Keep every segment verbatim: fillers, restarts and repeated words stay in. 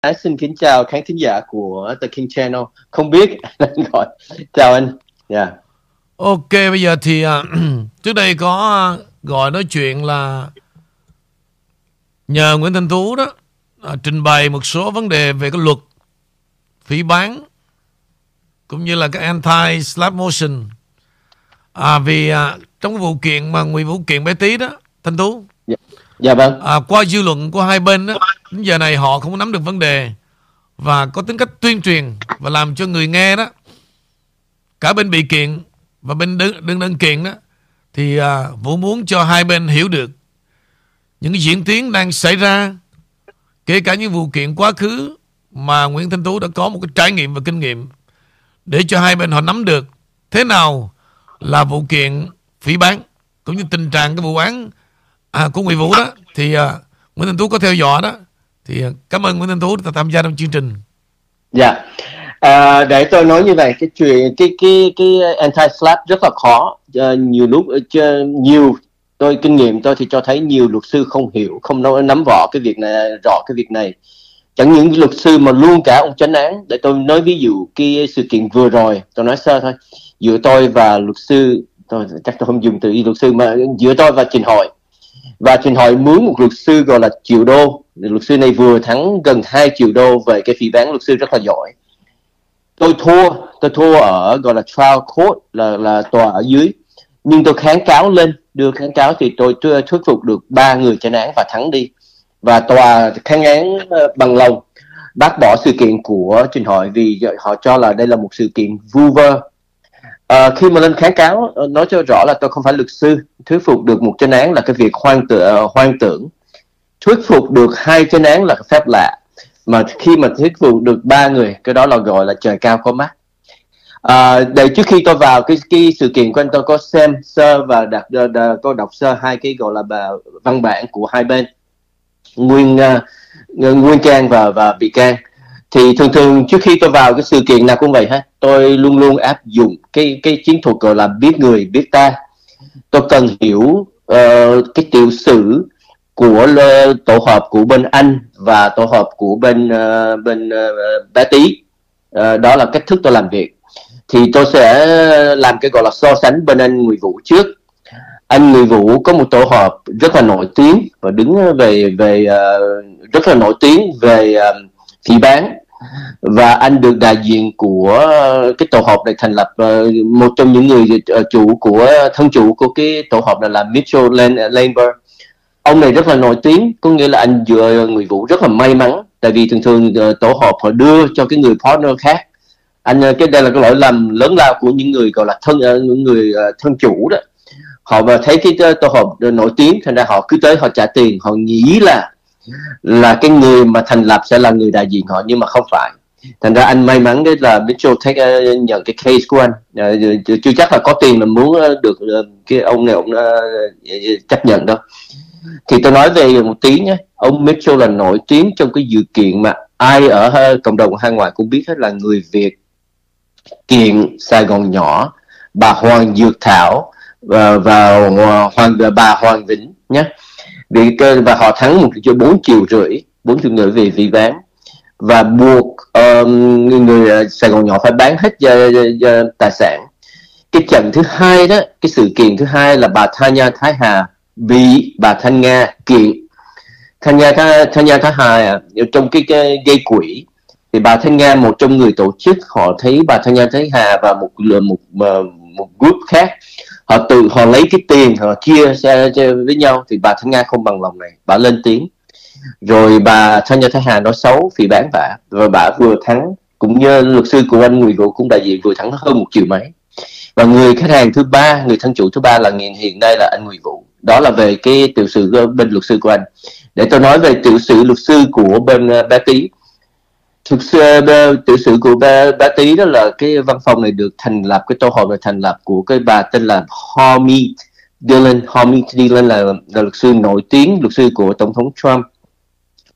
À, xin kính chào khán thính giả của The King Channel. Không biết anh gọi. Chào anh. Yeah. Ok, bây giờ thì uh, trước đây có uh, gọi nói chuyện là nhờ Nguyễn Thanh Tú đó uh, trình bày một số vấn đề về cái luật phỉ báng cũng như là cái anti-slap motion. À, vì uh, trong cái vụ kiện mà Ngụy Vũ kiện bé tí đó, Thanh Tú. Yeah. Dạ vâng. À, qua dư luận của hai bên đó, đến giờ này họ không nắm được vấn đề và có tính cách tuyên truyền và làm cho người nghe đó, cả bên bị kiện và bên đơn, đơn, đơn kiện đó, thì à, Vũ muốn cho hai bên hiểu được những diễn tiến đang xảy ra, kể cả những vụ kiện quá khứ mà Nguyễn Thanh Tú đã có một cái trải nghiệm và kinh nghiệm, để cho hai bên họ nắm được thế nào là vụ kiện phỉ báng cũng như tình trạng cái vụ án À, của Ngụy Vũ đó. Thì uh, Nguyễn Thanh Tú có theo dõi đó. Thì uh, cảm ơn Nguyễn Thanh Tú đã tham gia trong chương trình. Dạ. À, để tôi nói như vậy, cái chuyện cái cái cái anti-slap rất là khó. À, nhiều lúc nhiều tôi kinh nghiệm tôi thì cho thấy nhiều luật sư không hiểu, không nói, nắm rõ cái việc này, rõ cái việc này. Chẳng những luật sư mà luôn cả ông chánh án. Để tôi nói ví dụ cái sự kiện vừa rồi, tôi nói sơ thôi. Giữa tôi và luật sư, tôi chắc tôi không dùng từ luật sư mà giữa tôi và Trình Hội. Và Trình Hội mướn một luật sư gọi là Triệu Đô. Luật sư này vừa thắng gần hai triệu đô về cái phỉ báng, luật sư rất là giỏi. Tôi thua, tôi thua ở gọi là trial court, là, là tòa ở dưới. Nhưng tôi kháng cáo lên, đưa kháng cáo thì tôi thuyết phục được ba người trên án và thắng đi. Và tòa kháng án bằng lòng bác bỏ sự kiện của Trình Hội vì họ cho là đây là một sự kiện vu vơ. À, khi mà lên kháng cáo, nói cho rõ là tôi không phải luật sư. Thuyết phục được một chánh án là cái việc hoang, tự, hoang tưởng. Thuyết phục được hai chánh án là phép lạ. Mà khi mà thuyết phục được ba người, cái đó là gọi là trời cao có mắt. à, Để trước khi tôi vào cái, cái sự kiện của anh, tôi có xem sơ và đặt, tôi đọc sơ hai cái gọi là văn bản của hai bên, Nguyên, nguyên can và, và bị can. Thì thường thường trước khi tôi vào cái sự kiện nào cũng vậy ha, tôi luôn luôn áp dụng cái cái chiến thuật gọi là biết người biết ta. Tôi cần hiểu uh, cái tiểu sử của uh, tổ hợp của bên Anh và tổ hợp của bên uh, bên uh, bé tí. Uh, đó là cách thức tôi làm việc. Thì tôi sẽ làm cái gọi là so sánh bên anh Ngụy Vũ trước. Anh Ngụy Vũ có một tổ hợp rất là nổi tiếng và đứng về về uh, rất là nổi tiếng về uh, phỉ báng, và anh được đại diện của cái tổ hợp này thành lập, một trong những người chủ của thân chủ của cái tổ hợp này là Mitchell Lambert. Ông này rất là nổi tiếng, có nghĩa là anh vừa Ngụy Vũ rất là may mắn, tại vì thường thường tổ hợp họ đưa cho cái người partner khác. Anh cái đây là cái lỗi lầm lớn lao của những người gọi là thân người thân chủ đó. Họ mà thấy cái tổ hợp nổi tiếng thành ra họ cứ tới họ trả tiền, họ nghĩ là là cái người mà thành lập sẽ là người đại diện họ, nhưng mà không phải. Thành ra anh may mắn đấy là Mitchell take, uh, nhận cái case của anh. uh, Chưa chắc là có tiền là muốn uh, được uh, cái ông này ông uh, chấp nhận đâu. Thì tôi nói về một tí nhé. Ông Mitchell là nổi tiếng trong cái dự kiện mà ai ở uh, cộng đồng hải ngoại cũng biết hết, là người Việt kiện Sài Gòn nhỏ bà Hoàng Dược Thảo và, và, và, Hoàng, và bà Hoàng Vĩnh nhé. Vì, và họ thắng một cho bốn triệu rưỡi bốn triệu người về phỉ báng, và buộc um, người, người Sài Gòn nhỏ phải bán hết uh, tài sản. Cái trận thứ hai đó, cái sự kiện thứ hai là bà Thanh Nga Thái Hà bị bà Thanh Nga kiện. Thanh Nga Thái, Thanh Nga Thái Hà à, trong cái, cái gây quỹ thì bà Thanh Nga, một trong người tổ chức, họ thấy bà Thanh Nga Thái Hà và một một một, một group khác, họ tự họ lấy cái tiền họ chia xe với nhau. Thì bà Thanh Nga không bằng lòng này, bà lên tiếng, rồi bà Thanh Nga Thái Hà nói xấu phỉ báng bà, rồi bà vừa thắng, cũng như luật sư của anh Ngụy Vũ cũng đại diện, vừa thắng hơn một triệu mấy. Và người khách hàng thứ ba, người thân chủ thứ ba là hiện nay là anh Ngụy Vũ. Đó là về cái tiểu sử bên luật sư của anh. Để tôi nói về tiểu sử luật sư của bên bé tí. Thực sự tiểu sử của bà, bà Tý đó là cái văn phòng này được thành lập, cái tổ hợp này thành lập của cái bà tên là Harmeet Dillon. Harmeet Dillon là, là luật sư nổi tiếng, luật sư của Tổng thống Trump.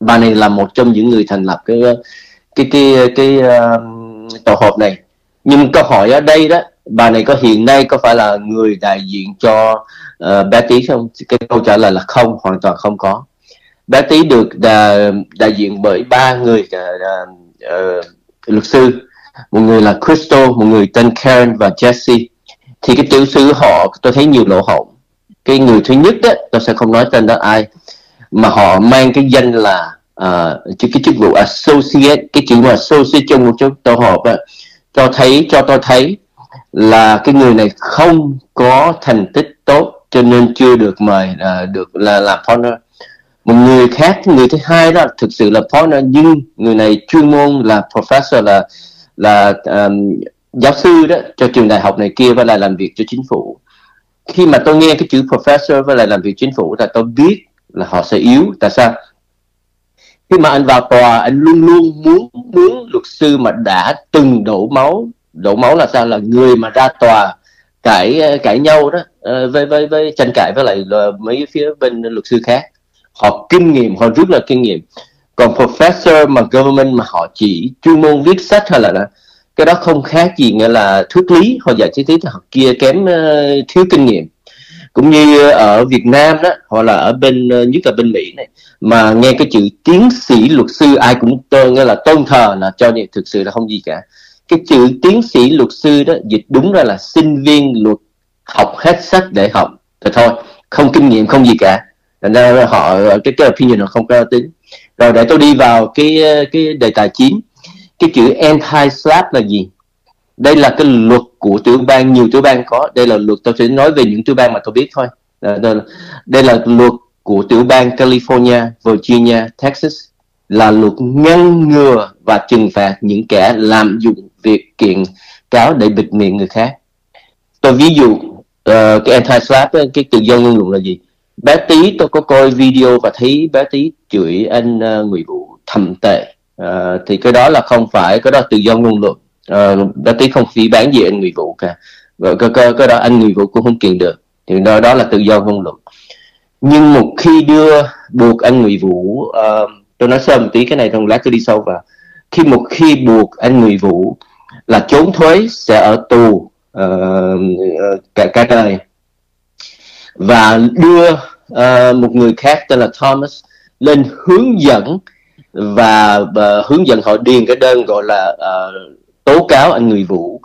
Bà này là một trong những người thành lập cái cái cái, cái, cái uh, tổ hợp này. Nhưng câu hỏi ở đây đó, bà này có hiện nay có phải là người đại diện cho uh, bà Tý không? Cái câu trả lời là không, hoàn toàn không có. Bé Tí được đại diện bởi ba người uh, luật sư, một người là Crystal, một người tên Karen và Jesse. Thì cái tiểu sử họ, tôi thấy nhiều lỗ hổng. Cái người thứ nhất đó, tôi sẽ không nói tên đó ai, mà họ mang cái danh là uh, cái chức vụ associate, cái chữ mà associate trong một chút tổ hợp đó, cho thấy cho tôi thấy là cái người này không có thành tích tốt cho nên chưa được mời uh, được là làm partner. Một người khác, người thứ hai đó thực sự là partner, nhưng người này chuyên môn là professor, là là um, giáo sư đó cho trường đại học này kia và lại làm việc cho chính phủ. Khi mà tôi nghe cái chữ professor với lại làm việc chính phủ là tôi biết là họ sẽ yếu. Tại sao? Khi mà anh vào tòa, anh luôn luôn muốn muốn luật sư mà đã từng đổ máu. Đổ máu là sao? Là người mà ra tòa cãi cãi nhau đó, với với với tranh cãi với lại mấy phía bên luật sư khác. Họ kinh nghiệm, họ rất là kinh nghiệm. Còn professor mà government mà họ chỉ chuyên môn viết sách hay là cái đó không khác gì, nghĩa là thuyết lý, họ dạy chi tiết, họ kia kém, thiếu kinh nghiệm. Cũng như ở Việt Nam đó, hoặc là ở bên, nhất là bên Mỹ này, mà nghe cái chữ tiến sĩ luật sư ai cũng tôn, nghĩa là tôn thờ, là cho nên thực sự là không gì cả. Cái chữ tiến sĩ luật sư đó dịch đúng ra là sinh viên luật, học hết sách để học thì thôi, không kinh nghiệm, không gì cả. Thành ra họ cái cái opinion họ không có tính. Rồi để tôi đi vào cái cái đề tài chính. Cái chữ anti-slap là gì? Đây là cái luật của tiểu bang, nhiều tiểu bang có. Đây là luật, tôi sẽ nói về những tiểu bang mà tôi biết thôi. Đây là luật của tiểu bang California, Virginia, Texas, là luật ngăn ngừa và trừng phạt những kẻ lạm dụng việc kiện cáo để bịt miệng người khác. Tôi ví dụ uh, cái anti-slap, cái tự do ngôn luận là gì? Bé Tí, tôi có coi video và thấy bé Tí chửi anh uh, Ngụy Vũ thầm tệ. Uh, thì cái đó là không phải, cái đó tự do ngôn luận. Uh, bé Tí không phỉ bán gì anh Ngụy Vũ cả. Và cái, cái, cái đó anh Ngụy Vũ cũng không kiện được. Thì đó, đó là tự do ngôn luận. Nhưng một khi đưa buộc anh Ngụy Vũ, uh, tôi nói sơ một tí cái này trong lát cứ đi sâu vào. Khi một khi buộc anh Ngụy Vũ là trốn thuế sẽ ở tù uh, cả, cả đời. Và đưa uh, một người khác tên là Thomas lên hướng dẫn và uh, hướng dẫn họ điền cái đơn gọi là uh, tố cáo anh Ngụy Vũ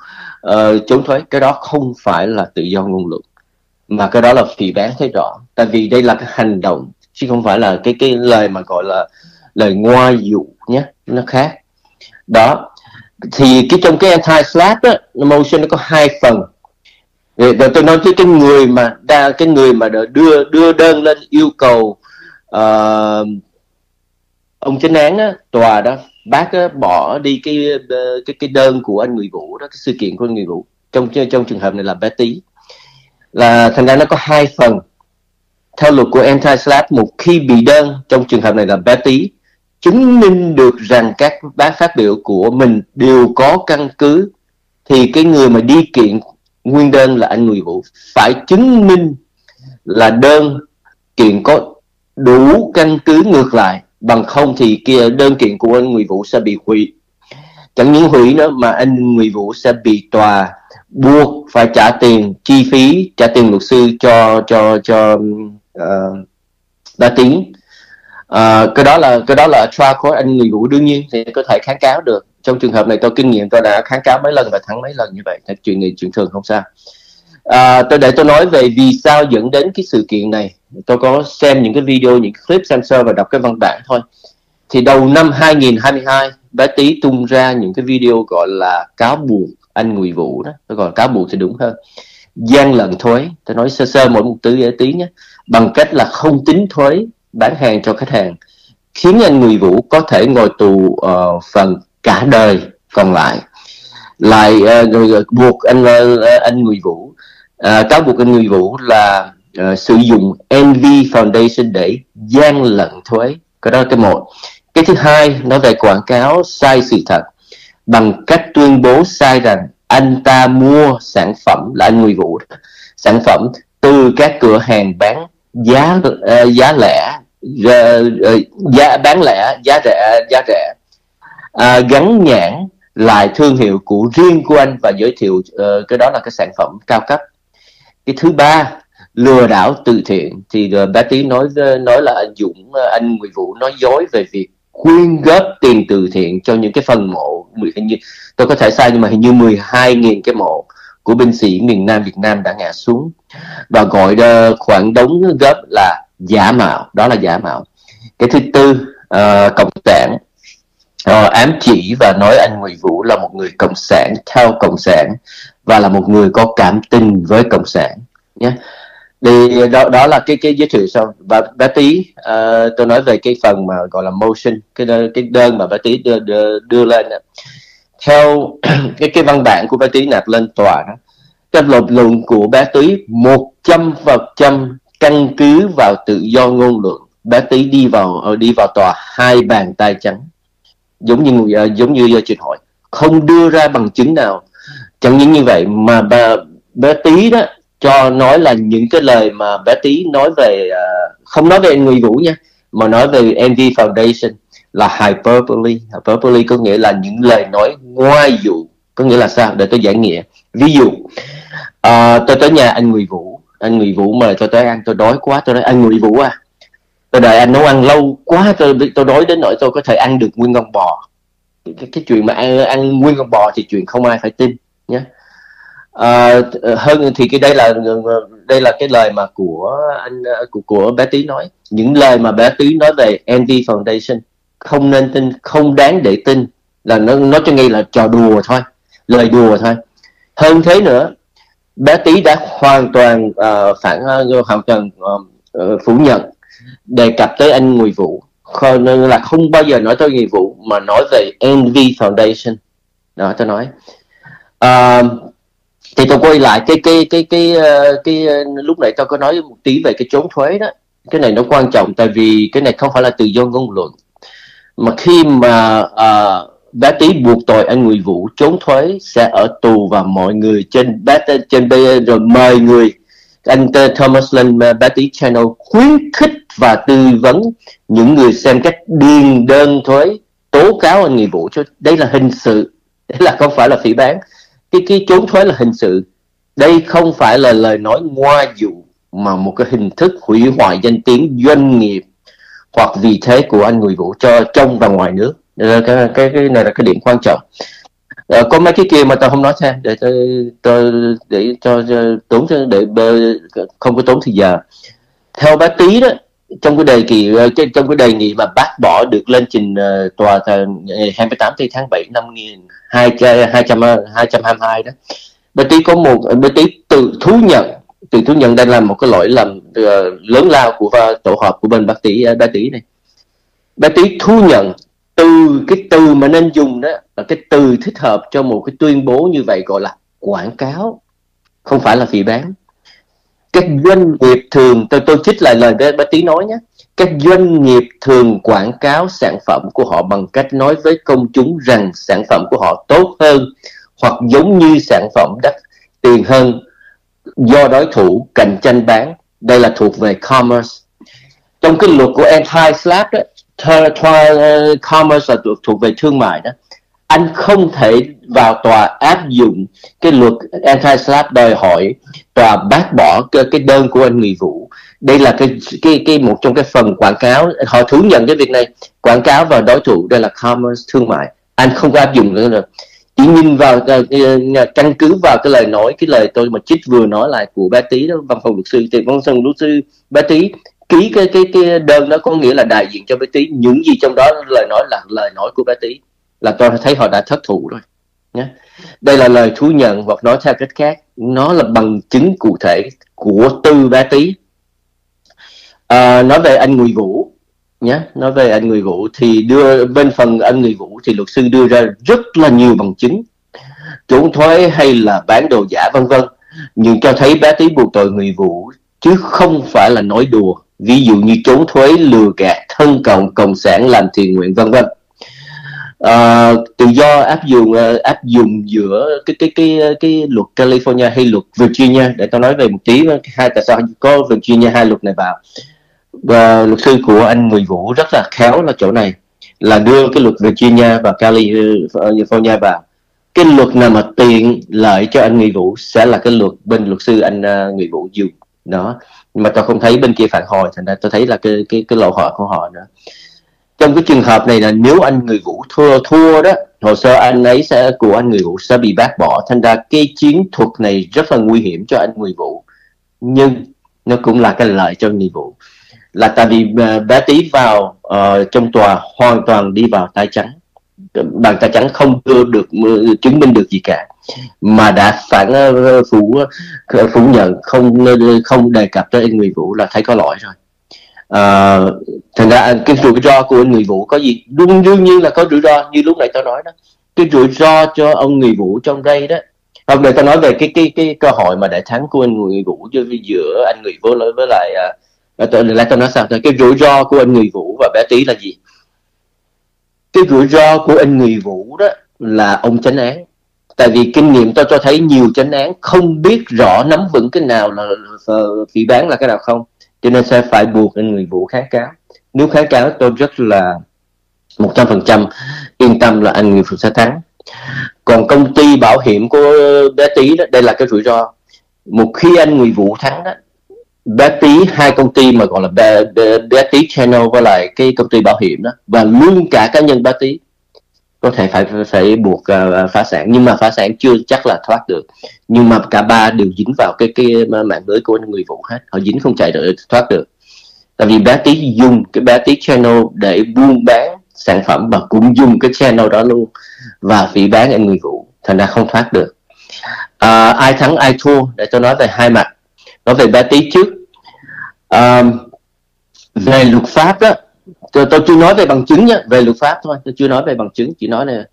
uh, trốn thuế. Cái đó không phải là tự do ngôn luận, mà cái đó là phỉ báng thấy rõ. Tại vì đây là cái hành động chứ không phải là cái cái lời mà gọi là lời ngoại dụ nhé, nó khác. Đó thì cái trong cái anti-slap á, motion nó có hai phần. Để, để tôi nói với cái người mà đa cái người mà đưa đưa đơn lên yêu cầu uh, ông chánh án đó, tòa đó, bác đó, bỏ đi cái cái cái đơn của anh Ngụy Vũ đó, cái sự kiện của anh Ngụy Vũ trong trong trường hợp này là bé Tí. Là thành ra nó có hai phần. Theo luật của anti-slap, một khi bị đơn trong trường hợp này là bé Tí chứng minh được rằng các bác phát biểu của mình đều có căn cứ, thì cái người mà đi kiện nguyên đơn là anh Ngụy Vũ phải chứng minh là đơn kiện có đủ căn cứ ngược lại, bằng không thì kia đơn kiện của anh Ngụy Vũ sẽ bị hủy. Chẳng những hủy nữa mà anh Ngụy Vũ sẽ bị tòa buộc phải trả tiền chi phí, trả tiền luật sư cho cho cho uh, đã tính. Uh, cái đó là cái đó là trial court. Anh Ngụy Vũ đương nhiên thì có thể kháng cáo được. Trong trường hợp này tôi kinh nghiệm, tôi đã kháng cáo mấy lần và thắng mấy lần như vậy. Thì chuyện này chuyện thường không sao. À, tôi để tôi nói về vì sao dẫn đến cái sự kiện này. Tôi có xem những cái video, những cái clip, xem sơ và đọc cái văn bản thôi. Thì đầu năm hai nghìn không trăm hai mươi hai, bé Tí tung ra những cái video gọi là cáo buộc anh Ngụy Vũ đó. Tôi gọi là cáo buộc thì đúng hơn. Gian lận thuế. Tôi nói sơ sơ mỗi một từ tí nhé. Bằng cách là không tính thuế bán hàng cho khách hàng, khiến anh Ngụy Vũ có thể ngồi tù uh, phần cả đời còn lại. Lại uh, rồi, rồi, buộc anh uh, anh Ngụy Vũ uh, cáo buộc anh Ngụy Vũ là uh, sử dụng em vê Foundation để gian lận thuế. Cái đó là cái một. Cái thứ hai, nó về quảng cáo sai sự thật bằng cách tuyên bố sai rằng anh ta mua sản phẩm, là anh Ngụy Vũ sản phẩm từ các cửa hàng bán giá uh, giá lẻ uh, uh, giá bán lẻ giá rẻ giá rẻ À, gắn nhãn lại thương hiệu của riêng của anh và giới thiệu uh, cái đó là cái sản phẩm cao cấp. Cái thứ ba, lừa đảo từ thiện, thì bà Tí nói nói là anh Dũng, anh Ngụy Vũ nói dối về việc quyên góp tiền từ thiện cho những cái phần mộ, hình như, tôi có thể sai nhưng mà hình như mười hai nghìn cái mộ của binh sĩ miền Nam Việt Nam đã ngã xuống, và gọi khoản đóng góp là giả mạo, đó là giả mạo. Cái thứ tư, uh, cộng sản uh, ám chỉ và nói anh Ngụy Vũ là một người cộng sản, theo cộng sản, và là một người có cảm tình với cộng sản nhé. Thì đó, đó là cái cái giới thiệu xong. Và bé Tí, uh, tôi nói về cái phần mà gọi là motion, cái cái đơn mà bé Tí đưa đưa, đưa lên đó. Theo cái cái văn bản của bé Tí nạp lên tòa đó, cái lập luận của bé Tí một trăm phần trăm căn cứ vào tự do ngôn luận. Bé Tí đi vào đi vào tòa hai bàn tay trắng, giống như giống như trên hội, không đưa ra bằng chứng nào. Chẳng những như vậy mà bà, bé Tí đó cho nói là những cái lời mà bé Tí nói về, không nói về Ngụy Vũ nha, mà nói về em vê Foundation là hyperbole. Hyperbole có nghĩa là những lời nói ngoại dụ. Có nghĩa là sao? Để tôi giải nghĩa. Ví dụ, à, tôi tới nhà anh Ngụy Vũ, anh Ngụy Vũ mời tôi tới ăn, tôi đói quá, tôi nói anh Ngụy Vũ à, tôi đợi anh nấu ăn lâu quá, tôi tôi đói đến nỗi tôi có thể ăn được nguyên con bò. Cái, cái chuyện mà ăn, ăn nguyên con bò thì chuyện không ai phải tin nhé. À, hơn thì cái đây là đây là cái lời mà của anh của của bé Tí nói, những lời mà bé Tí nói về Anti Foundation không nên tin, không đáng để tin, là nó nó cho nghe là trò đùa thôi, lời đùa thôi. Hơn thế nữa, bé Tí đã hoàn toàn uh, phản hoàn toàn uh, phủ nhận đề cập tới anh Ngụy Vũ, không, là không bao giờ nói tới Ngụy Vũ mà nói về em vê Foundation. Đó tôi nói. Uh, thì tôi quay lại cái cái cái cái cái, cái lúc nãy tôi có nói một tí về cái trốn thuế đó. Cái này nó quan trọng tại vì cái này không phải là tự do ngôn luận, mà khi mà uh, bé Tí buộc tội anh Ngụy Vũ trốn thuế sẽ ở tù, và mọi người trên bé trên bê rồi mời người anh Thomas lên bé Tí Channel khuyến khích và tư vấn những người xem cách điền đơn thuế, tố cáo anh Ngụy Vũ. Đây là hình sự, đây là không phải là phỉ báng. Cái, cái trốn thuế là hình sự. Đây không phải là lời nói ngoa dụ, mà một cái hình thức hủy hoại danh tiếng doanh nghiệp hoặc vị thế của anh Ngụy Vũ cho trong và ngoài nước. Cái, cái, cái này là cái điểm quan trọng. À, có mấy cái kia mà tao không nói thêm để tôi, tôi để cho tốn để không có tốn thì giờ. Theo bé Tí đó, trong cái đề kỳ trong cái đề nghị mà bác bỏ được lên trình uh, tòa ngày hai mươi tám tháng bảy năm hai nghìn hai mươi hai đó, bé Tí có một bé Tí tự thú nhận tự thú nhận đây là một cái lỗi lầm uh, lớn lao của uh, tổ hợp của bên bác Tí uh, bé Tí này. Bé Tí thú nhận từ cái từ mà nên dùng đó là cái từ thích hợp cho một cái tuyên bố như vậy, gọi là quảng cáo, không phải là phỉ báng. Các doanh nghiệp thường, tôi tôi trích lại lời bé Tí nói nhé, các doanh nghiệp thường quảng cáo sản phẩm của họ bằng cách nói với công chúng rằng sản phẩm của họ tốt hơn hoặc giống như sản phẩm đắt tiền hơn do đối thủ cạnh tranh bán. Đây là thuộc về commerce. Trong cái luật của Anti-Slap đó, commerce là thuộc về thương mại đó. Anh không thể vào tòa áp dụng cái luật Anti-Slap đòi hỏi tòa bác bỏ cái, cái đơn của anh Ngụy Vũ. Đây là cái, cái, cái một trong cái phần quảng cáo. Họ thú nhận cái việc này, quảng cáo và đối thủ, đây là commerce, thương mại. Anh không có áp dụng nữa được. Chỉ nhìn vào, căn cứ vào cái lời nói, cái lời tôi mà chích vừa nói lại của bé Tí đó, văn phòng luật sư, Tiền Văn Sơn luật sư bé Tí ký cái, cái, cái đơn đó, có nghĩa là đại diện cho bé Tí. Những gì trong đó lời nói là lời nói của bé Tí, là tôi thấy họ đã thất thủ rồi nhé. Đây là lời thú nhận, hoặc nói theo cách khác, nó là bằng chứng cụ thể của tư bé Tí. À, nói về anh Ngụy Vũ nhé, nói về anh Ngụy Vũ thì đưa bên phần anh Ngụy Vũ thì luật sư đưa ra rất là nhiều bằng chứng trốn thuế hay là bán đồ giả vân vân, nhưng cho thấy bé Tí buộc tội Ngụy Vũ chứ không phải là nói đùa, ví dụ như trốn thuế, lừa gạt, thân cộng cộng sản, làm thiện nguyện vân vân. À, tự do áp dụng áp dụng giữa cái cái cái cái luật California hay luật Virginia, để tôi nói về một tí hai tại sao có Virginia, hai luật này vào. Và luật sư của anh Ngụy Vũ rất là khéo là chỗ này, là đưa cái luật Virginia và California vào. Cái luật nào mà tiện lợi cho anh Ngụy Vũ sẽ là cái luật bên luật sư anh uh, Ngụy Vũ dùng đó, nhưng mà tôi không thấy bên kia phản hồi, thành ra tôi thấy là cái cái cái lỗ hở của họ nữa. Trong cái trường hợp này là nếu anh Ngụy Vũ thua thua đó, hồ sơ anh ấy sẽ của anh Ngụy Vũ sẽ bị bác bỏ, thành ra cái chiến thuật này rất là nguy hiểm cho anh Ngụy Vũ, nhưng nó cũng là cái lợi cho Ngụy Vũ, là tại vì bé tí vào uh, trong tòa hoàn toàn đi vào tay trắng, bàn tay trắng không đưa được chứng minh được gì cả, mà đã phản phủ phủ nhận, không không đề cập tới anh Ngụy Vũ là thấy có lỗi rồi. À, thành ra cái rủi ro của anh Ngụy Vũ có gì, đương đương nhiên là có rủi ro, như lúc nãy tôi nói đó, cái rủi ro cho ông Ngụy Vũ trong đây đó. Hôm nay tôi nói về cái cái cái cơ hội mà để thắng của anh Ngụy Vũ giữa anh Ngụy Vũ với lại à, tôi lại tôi nói sao cái rủi ro của anh Ngụy Vũ và bé tí là gì. Cái rủi ro của anh Ngụy Vũ đó là ông chánh án, tại vì kinh nghiệm tôi cho thấy nhiều chánh án không biết rõ nắm vững cái nào là phỉ bán là cái nào không, cho nên sẽ phải buộc anh Ngụy Vũ kháng cáo. Nếu kháng cáo tôi rất là một trăm phần trăm yên tâm là anh Ngụy Vũ sẽ thắng. Còn công ty bảo hiểm của bé tí đó, đây là cái rủi ro. Một khi anh Ngụy Vũ thắng đó, bé tí, hai công ty mà gọi là bé, bé, bé tí Channel với lại cái công ty bảo hiểm đó, và luôn cả cá nhân bé tí có thể phải phải buộc uh, phá sản, nhưng mà phá sản chưa chắc là thoát được, nhưng mà cả ba đều dính vào cái cái mạng lưới của anh Ngụy Vũ hết, họ dính không chạy được thoát được, tại vì bé tí dùng cái bé tí Channel để buôn bán sản phẩm và cũng dùng cái channel đó luôn và phỉ bán anh Ngụy Vũ, thành ra không thoát được. À, ai thắng ai thua để tôi nói về hai mặt, nói về bé tí trước. À, về luật pháp đó, tôi, tôi chưa nói về bằng chứng nhé, về luật pháp thôi, tôi chưa nói về bằng chứng, chỉ nói là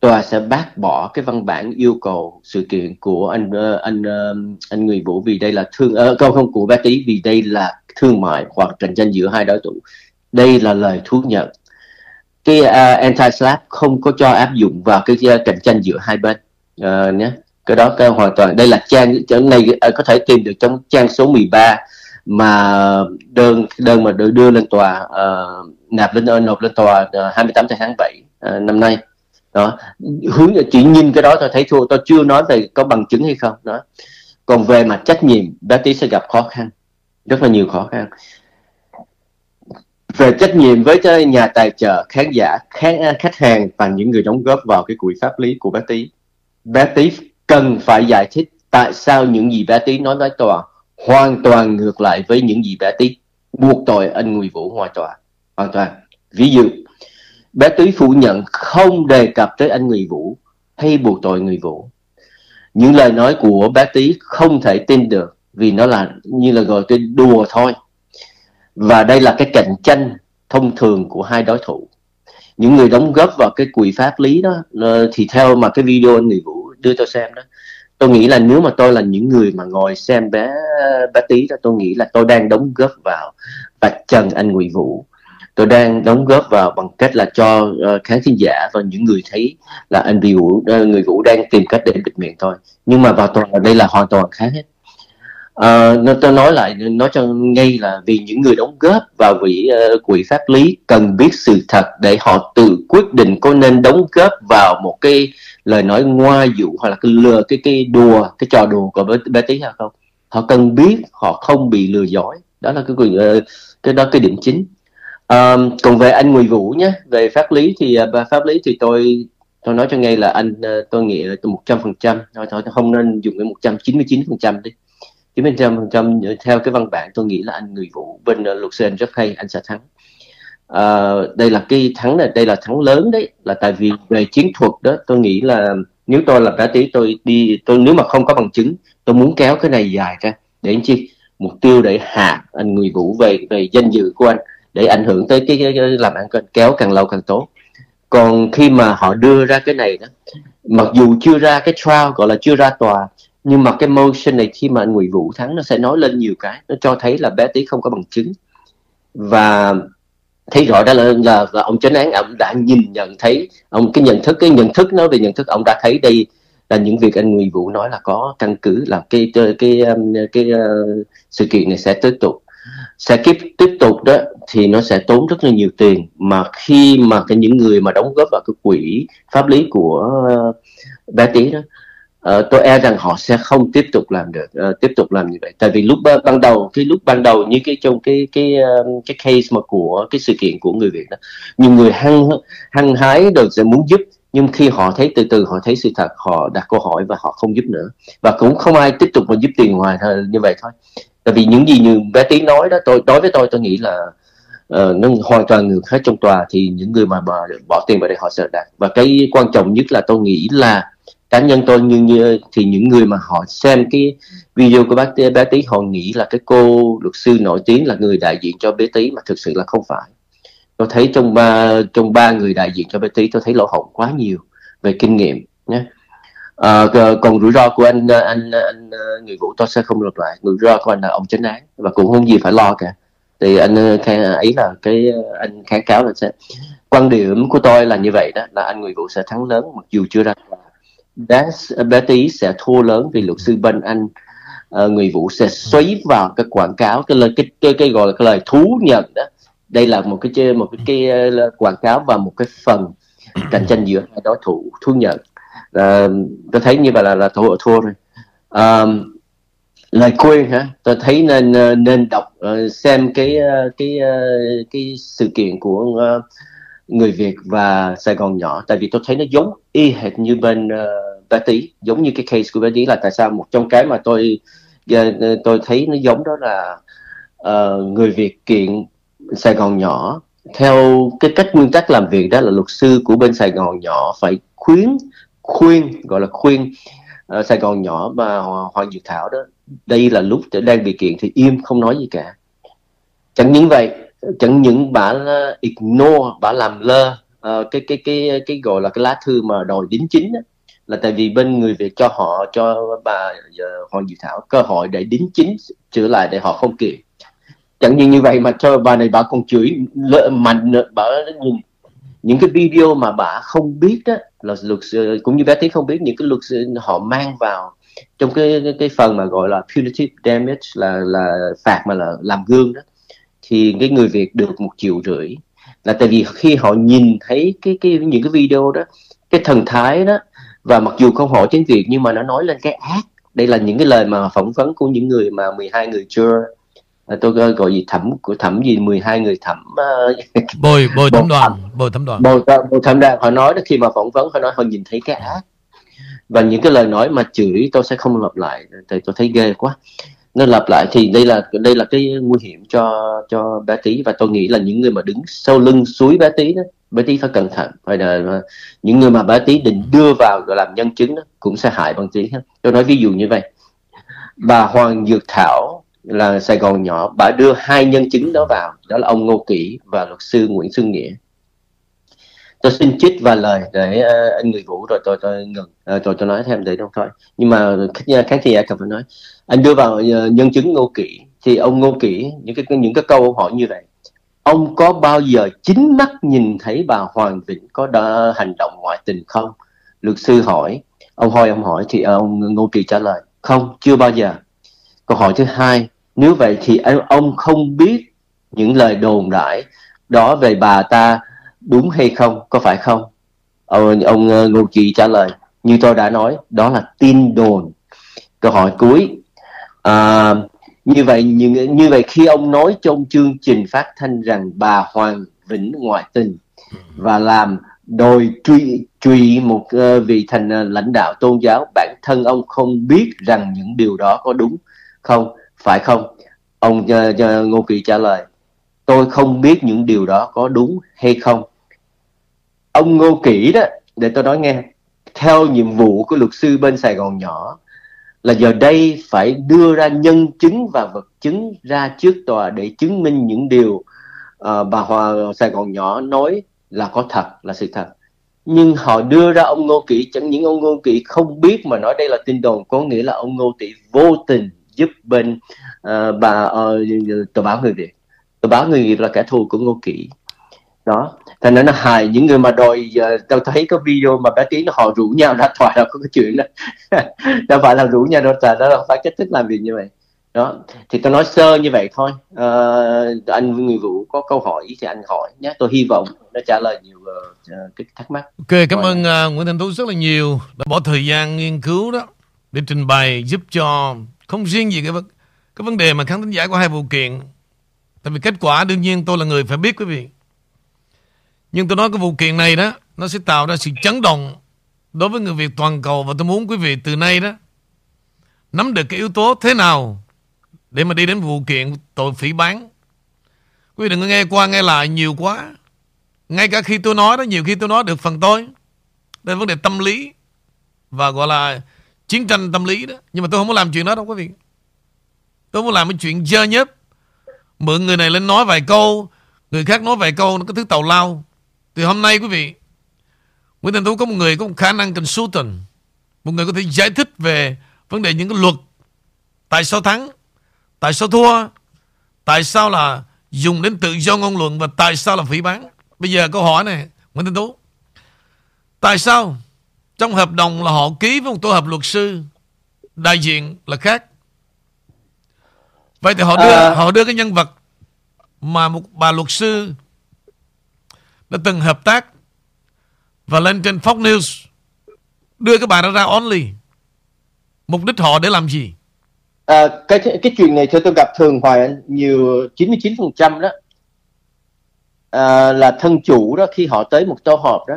tòa sẽ bác bỏ cái văn bản yêu cầu sự kiện của anh anh anh, anh Ngụy Vũ vì đây là thương ờ, không không của bé tí vì đây là thương mại hoặc cạnh tranh giữa hai đối thủ, đây là lời thú nhận. Cái uh, anti-slap không có cho áp dụng vào cái uh, cạnh tranh giữa hai bên uh, nhé. Cái đó cái hoàn toàn đây là trang này uh, có thể tìm được trong trang số mười ba mà đơn đơn mà được đưa lên tòa, uh, nạp lên nộp lên tòa uh, hai mươi tám tháng bảy uh, năm nay đó. Hướng chỉ nhìn cái đó tôi thấy thua, tôi chưa nói về có bằng chứng hay không đó. Còn về mặt trách nhiệm, bé tí sẽ gặp khó khăn, rất là nhiều khó khăn về trách nhiệm với nhà tài trợ, khán giả, khách hàng và những người đóng góp vào cái quỹ pháp lý của bé tí. Bé tí cần phải giải thích tại sao những gì bé tí nói với tòa hoàn toàn ngược lại với những gì bé tí buộc tội anh Ngụy Vũ ngoài tòa hoàn toàn. Ví dụ, bé tí phủ nhận không đề cập tới anh Ngụy Vũ hay buộc tội Ngụy Vũ. Những lời nói của bé tí không thể tin được vì nó là như là gọi cái đùa thôi. Và đây là cái cạnh tranh thông thường của hai đối thủ. Những người đóng góp vào cái quỹ pháp lý đó, thì theo mà cái video anh Ngụy Vũ đưa tôi xem đó, tôi nghĩ là nếu mà tôi là những người mà ngồi xem bé bé tí đó, tôi nghĩ là tôi đang đóng góp vào và trần anh Ngụy Vũ. Tôi đang đóng góp vào bằng cách là cho khán thính giả và những người thấy là anh Ngụy Vũ, Ngụy Vũ đang tìm cách để bịt miệng thôi. Nhưng mà vào toàn đây là hoàn toàn khác hết. À, tôi nói lại, nói cho ngay là vì những người đóng góp vào quỹ, uh, quỹ pháp lý cần biết sự thật để họ tự quyết định có nên đóng góp vào một cái lời nói ngoa dụ hoặc là cái lừa, cái cái đùa, cái trò đùa của bé, bé tí hay không. Họ cần biết họ không bị lừa dối, đó là cái uh, cái đó cái điểm chính. À, còn về anh Ngụy Vũ nhé, về pháp lý thì uh, pháp lý thì tôi tôi nói cho ngay là anh uh, tôi nghĩ là một trăm phần trăm, thôi thôi không nên dùng cái một trăm chín mươi chín phần trăm đi. chín mươi phần trăm theo cái văn bản tôi nghĩ là anh Ngụy Vũ, bên luật sư anh rất hay, anh sẽ thắng. À, đây là cái thắng này, đây là thắng lớn đấy, là tại vì về chiến thuật đó tôi nghĩ là nếu tôi là bé tí tôi đi tôi nếu mà không có bằng chứng tôi muốn kéo cái này dài ra để làm chi, mục tiêu để hạ anh Ngụy Vũ về về danh dự của anh, để ảnh hưởng tới cái, cái, cái làm ăn của anh, kéo càng lâu càng tốt. Còn khi mà họ đưa ra cái này đó, mặc dù chưa ra cái trial, gọi là chưa ra tòa, nhưng mà cái motion này khi mà anh Ngụy Vũ thắng nó sẽ nói lên nhiều cái, nó cho thấy là bé tí không có bằng chứng và thấy rõ đó là, là, là ông chánh án ông đã nhìn nhận thấy, ông cái nhận thức cái nhận thức nói về nhận thức ông đã thấy đây là những việc anh Ngụy Vũ nói là có căn cứ, là cái cái cái, cái uh, sự kiện này sẽ tiếp tục sẽ tiếp tiếp tục đó thì nó sẽ tốn rất là nhiều tiền, mà khi mà cái những người mà đóng góp vào cái quỹ pháp lý của uh, bé tí đó Uh, tôi e rằng họ sẽ không tiếp tục làm được, uh, tiếp tục làm như vậy. Tại vì lúc uh, ban đầu, cái lúc ban đầu như cái trong cái cái uh, cái case mà của cái sự kiện của người Việt đó, nhiều người hăng hăng hái rồi sẽ muốn giúp, nhưng khi họ thấy từ từ họ thấy sự thật, họ đặt câu hỏi và họ không giúp nữa, và cũng không ai tiếp tục mà giúp tiền ngoài như vậy thôi. Tại vì những gì như bé Tí nói đó, tôi đối với tôi tôi nghĩ là Uh, nó hoàn toàn ngược hết. Trong tòa thì những người mà bỏ, bỏ tiền vào đây họ sẽ đạt, và cái quan trọng nhất là tôi nghĩ là cá nhân tôi như, như thì những người mà họ xem cái video của bác bé Tí, họ nghĩ là cái cô luật sư nổi tiếng là người đại diện cho bé Tí, mà thực sự là không phải. Tôi thấy trong ba trong ba người đại diện cho bé Tí, tôi thấy lỗ hổng quá nhiều về kinh nghiệm nhé. À, còn rủi ro của anh anh, anh, anh Ngụy Vũ tôi sẽ không lặp lại. Rủi ro của anh là ông chánh án và cũng không gì phải lo cả. Thì anh ấy là cái anh kháng cáo là sẽ, quan điểm của tôi là như vậy đó, là anh Ngụy Vũ sẽ thắng lớn mặc dù chưa ra tòa. Bé Tí sẽ thua lớn vì luật sư bên anh uh, Ngụy Vũ sẽ xoáy vào cái quảng cáo, cái lời cái, cái, cái gọi là cái lời thú nhận đó. Đây là một cái một cái, cái quảng cáo và một cái phần cạnh tranh giữa hai đối thủ thú nhận. Uh, tôi thấy như vậy là là thua thua rồi. Uh, Lời khuyên hả? Tôi thấy nên nên đọc xem cái cái cái sự kiện của người Việt và Sài Gòn nhỏ, tại vì tôi thấy nó giống y hệt như bên uh, Bé Tí, giống như cái case của Bé Tí. Là tại sao một trong cái mà tôi tôi thấy nó giống đó là uh, người Việt kiện Sài Gòn nhỏ theo cái cách nguyên tắc làm việc đó là luật sư của bên Sài Gòn nhỏ phải khuyến khuyên gọi là khuyên uh, Sài Gòn nhỏ và Hoàng Dược Thảo đó, đây là lúc đang bị kiện thì im không nói gì cả. Chẳng những vậy, chẳng những bả ignore, bả làm lơ uh, cái cái cái cái gọi là cái lá thư mà đòi đính chính đó, là tại vì bên người Việt cho họ cho bà uh, Hoàng Dược Thảo cơ hội để đính chính trở lại để họ không kiện. Chẳng những như vậy mà cho bà này, bà còn chửi lỡ mạnh, bà nhìn những cái video mà bà không biết đó, là luật sư cũng như bé Tí không biết, những cái luật sư họ mang vào trong cái cái phần mà gọi là punitive damage, là là phạt mà là làm gương đó, thì cái người Việt được một triệu rưỡi là tại vì khi họ nhìn thấy cái cái những cái video đó, cái thần thái đó, và mặc dù không hỏi tiếng Việt nhưng mà nó nói lên cái ác. Đây là những cái lời mà phỏng vấn của những người mà mười hai người juror, tôi gọi gì thẩm của thẩm gì mười hai người thẩm bồi bồi thẩm đoàn bồi thẩm đoàn bồi thẩm đoàn họ nói đó, khi mà phỏng vấn họ nói họ nhìn thấy cái ác. Và những cái lời nói mà chửi tôi sẽ không lặp lại, tại tôi thấy ghê quá. Nó lặp lại thì đây là đây là cái nguy hiểm cho cho bé Tí, và tôi nghĩ là những người mà đứng sau lưng suối bé Tí đó, bé Tí phải cẩn thận. Phải là những người mà bé Tí định đưa vào rồi làm nhân chứng đó, cũng sẽ hại bằng tí. Tôi nói ví dụ như vậy, bà Hoàng Dược Thảo là Sài Gòn nhỏ, bà đưa hai nhân chứng đó vào, đó là ông Ngô Kỷ và luật sư Nguyễn Xuân Nghĩa. Tôi xin chích và lời để uh, anh Ngụy Vũ rồi tôi tôi ngừng rồi tôi, tôi nói thêm để đâu thôi. Nhưng mà khách khán giả cần phải nói, anh đưa vào uh, nhân chứng Ngô Kỷ thì ông Ngô Kỷ những cái những cái câu hỏi như vậy: ông có bao giờ chính mắt nhìn thấy bà Hoàng Vĩnh có đo, hành động ngoại tình không? Luật sư hỏi, ông hỏi ông hỏi thì ông Ngô Kỷ trả lời không, chưa bao giờ. Câu hỏi thứ hai, nếu vậy thì ông không biết những lời đồn đại đó về bà ta đúng hay không, có phải không? Ông, ông Ngô Kỷ trả lời, như tôi đã nói, đó là tin đồn. Câu hỏi cuối, à, như vậy như, như vậy khi ông nói trong chương trình phát thanh rằng bà Hoàng Vĩnh ngoại tình và làm đồi truy, truy một vị thành lãnh đạo tôn giáo, bản thân ông không biết rằng những điều đó có đúng không, phải không? Ông Ngô Kỷ trả lời, tôi không biết những điều đó có đúng hay không. Ông Ngô Kỷ đó, để tôi nói nghe, theo nhiệm vụ của luật sư bên Sài Gòn nhỏ là giờ đây phải đưa ra nhân chứng và vật chứng ra trước tòa để chứng minh những điều uh, bà Hòa Sài Gòn nhỏ nói là có thật, là sự thật. Nhưng họ đưa ra ông Ngô Kỷ, chẳng những ông Ngô Kỷ không biết mà nói đây là tin đồn, có nghĩa là ông Ngô Kỷ vô tình giúp bên uh, bà uh, tờ báo người Việt. Tờ báo người Việt là kẻ thù của Ngô Kỷ đó, thành ra nó hài những người mà đòi. Giờ tao thấy có video mà bé Tí nó họ rủ nhau ra tòa, đâu có cái chuyện đó đâu phải là rủ nhau ra tòa, đó là phải cách thức làm việc như vậy đó. Thì tôi nói sơ như vậy thôi. À, anh Ngụy Vũ có câu hỏi thì anh hỏi nhé, tôi hy vọng nó trả lời nhiều uh, cái thắc mắc. Ok, cảm ơn uh, Nguyễn Thanh Tú rất là nhiều đã bỏ thời gian nghiên cứu đó. để trình bày giúp cho không riêng gì cái, cái vấn đề mà khán thính giả của hai vụ kiện. Tại vì kết quả đương nhiên tôi là người phải biết quý vị. Nhưng tôi nói cái vụ kiện này đó, nó sẽ tạo ra sự chấn động đối với người Việt toàn cầu. Và tôi muốn quý vị từ nay đó nắm được cái yếu tố thế nào để mà đi đến vụ kiện tội phỉ báng. Quý vị đừng có nghe qua nghe lại nhiều quá. Ngay cả khi tôi nói đó, nhiều khi tôi nói được phần tôi. Đây là vấn đề tâm lý và gọi là chiến tranh tâm lý đó. Nhưng mà tôi không có làm chuyện đó đâu quý vị. Tôi không có làm cái chuyện dơ nhớp, mượn người này lên nói vài câu, người khác nói vài câu, nó có thứ tào lao. Thì hôm nay quý vị, Nguyễn Thanh Tú có một người có một khả năng consultant, một người có thể giải thích về vấn đề những cái luật. Tại sao thắng, tại sao thua, tại sao là dùng đến tự do ngôn luận, và tại sao là phỉ báng. Bây giờ câu hỏi này Nguyễn Thanh Tú, tại sao trong hợp đồng là họ ký với một tổ hợp luật sư đại diện là khác? Vậy thì họ đưa à... họ đưa cái nhân vật mà một bà luật sư đã từng hợp tác và lên trên Fox News, đưa cái bà đó ra only. Mục đích họ để làm gì? À, cái cái chuyện này tôi gặp thường hoài, nhiều chín mươi chín phần trăm đó à, là thân chủ đó, khi họ tới một tổ họp đó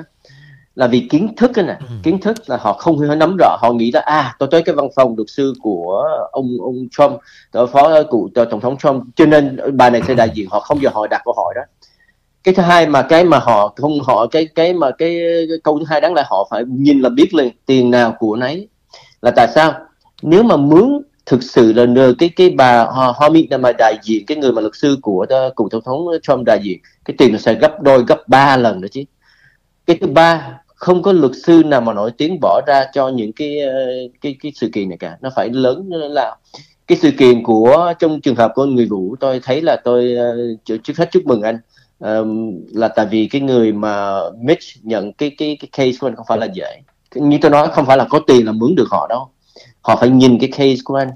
là vì kiến thức cái này, kiến thức là họ không nắm rõ, họ nghĩ là à tôi tới cái văn phòng luật sư của ông ông Trump, tôi phó cụ tổng thống Trump, cho nên bà này sẽ đại diện họ, không giờ họ đặt câu hỏi đó. Cái thứ hai mà cái mà họ không họ cái cái mà cái, cái câu thứ hai đáng lẽ họ phải nhìn là biết liền, tiền nào của nấy. Là tại sao nếu mà mướn thực sự là nơi cái cái bà Harmeet mà đại diện cái người mà luật sư của cựu tổng thống Trump đại diện, cái tiền nó sẽ gấp đôi gấp ba lần nữa chứ. Cái thứ ba, không có luật sư nào mà nổi tiếng bỏ ra cho những cái cái cái sự kiện này cả, nó phải lớn nó là cái sự kiện của trong trường hợp của Ngụy Vũ. Tôi thấy là tôi trước hết chúc mừng anh. Um, là tại vì cái người mà Mitch nhận cái cái cái case của anh không phải là dễ, như tôi nói, không phải là có tiền là mướn được họ đâu. Họ phải nhìn cái case của anh,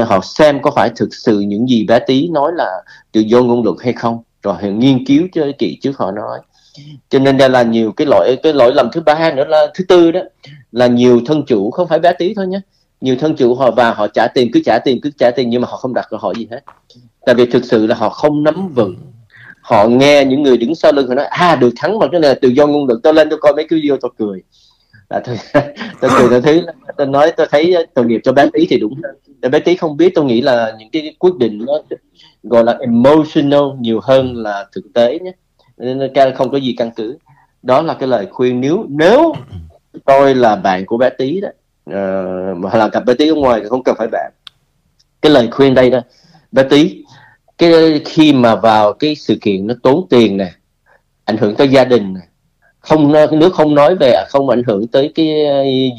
uh, họ xem có phải thực sự những gì bé tí nói là tự do ngôn luận hay không, rồi họ nghiên cứu cho kỹ trước họ nói. Cho nên đây là nhiều cái lỗi cái lỗi lầm thứ ba nữa, là thứ tư đó là nhiều thân chủ, không phải bé tí thôi nhé, nhiều thân chủ họ và họ trả tiền cứ trả tiền cứ trả tiền nhưng mà họ không đặt câu hỏi gì hết, tại vì thực sự là họ không nắm vững. Họ nghe những người đứng sau lưng họ nói à được thắng mà cái này là tự do ngôn luận. Tôi lên tôi coi mấy cái video tôi cười là tôi, tôi cười tôi thấy tôi nói tôi thấy tội nghiệp cho bé tí thì đúng. Để bé tí không biết, tôi nghĩ là những cái quyết định nó gọi là emotional nhiều hơn là thực tế nhé, nên không có gì căn cứ. Đó là cái lời khuyên nếu nếu tôi là bạn của bé tí đó, hoặc uh, là gặp bé tí ở ngoài thì không cần phải bạn. Cái lời khuyên đây đó bé tí, cái khi mà vào cái sự kiện nó tốn tiền này, ảnh hưởng tới gia đình này, không nếu không nói về không ảnh hưởng tới cái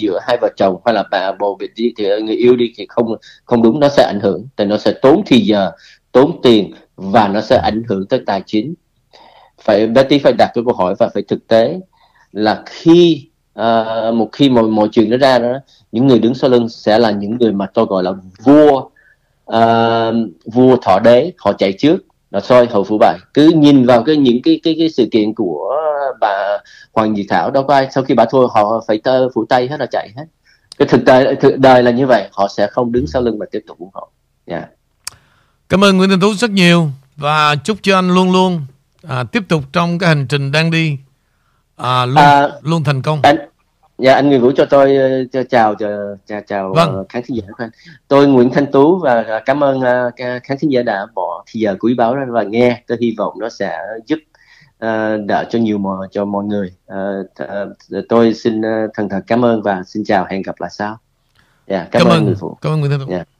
giữa hai vợ chồng hay là bà bồ bịch đi thì người yêu đi thì không không đúng, nó sẽ ảnh hưởng, thì nó sẽ tốn thì giờ tốn tiền và nó sẽ ảnh hưởng tới tài chính. Phải bé tí phải đặt cái câu hỏi và phải thực tế là khi uh, một khi mọi mọi chuyện nó ra đó, những người đứng sau lưng sẽ là những người mà tôi gọi là vua. Uh, vua thọ đế, họ chạy trước là soi hậu phủ bài. Cứ nhìn vào cái những cái cái, cái sự kiện của bà Hoàng Dược Thảo đó, có ai sau khi bà thua họ phải tơ phủ tay hết, là chạy hết. Cái thực đời, thực đời là như vậy, họ sẽ không đứng sau lưng mà tiếp tục ủng hộ. Yeah. Cảm ơn Nguyễn Thanh Tú rất nhiều và chúc cho anh luôn luôn à, tiếp tục trong cái hành trình đang đi à, luôn, à, luôn thành công. Anh... Dạ, anh Ngụy Vũ cho tôi cho, chào cho, chào chào vâng. Khán thính giả của anh. Tôi Nguyễn Thanh Tú và cảm ơn uh, khán thính giả đã bỏ thì giờ quý báo ra và nghe. Tôi hy vọng nó sẽ giúp uh, đỡ cho nhiều mọi cho mọi người. Uh, uh, tôi xin uh, thành thật cảm ơn và xin chào, hẹn gặp lại sau. Dạ, cảm, cảm ơn Ngụy Vũ. Cảm ơn Nguyễn Thanh Tú. Dạ.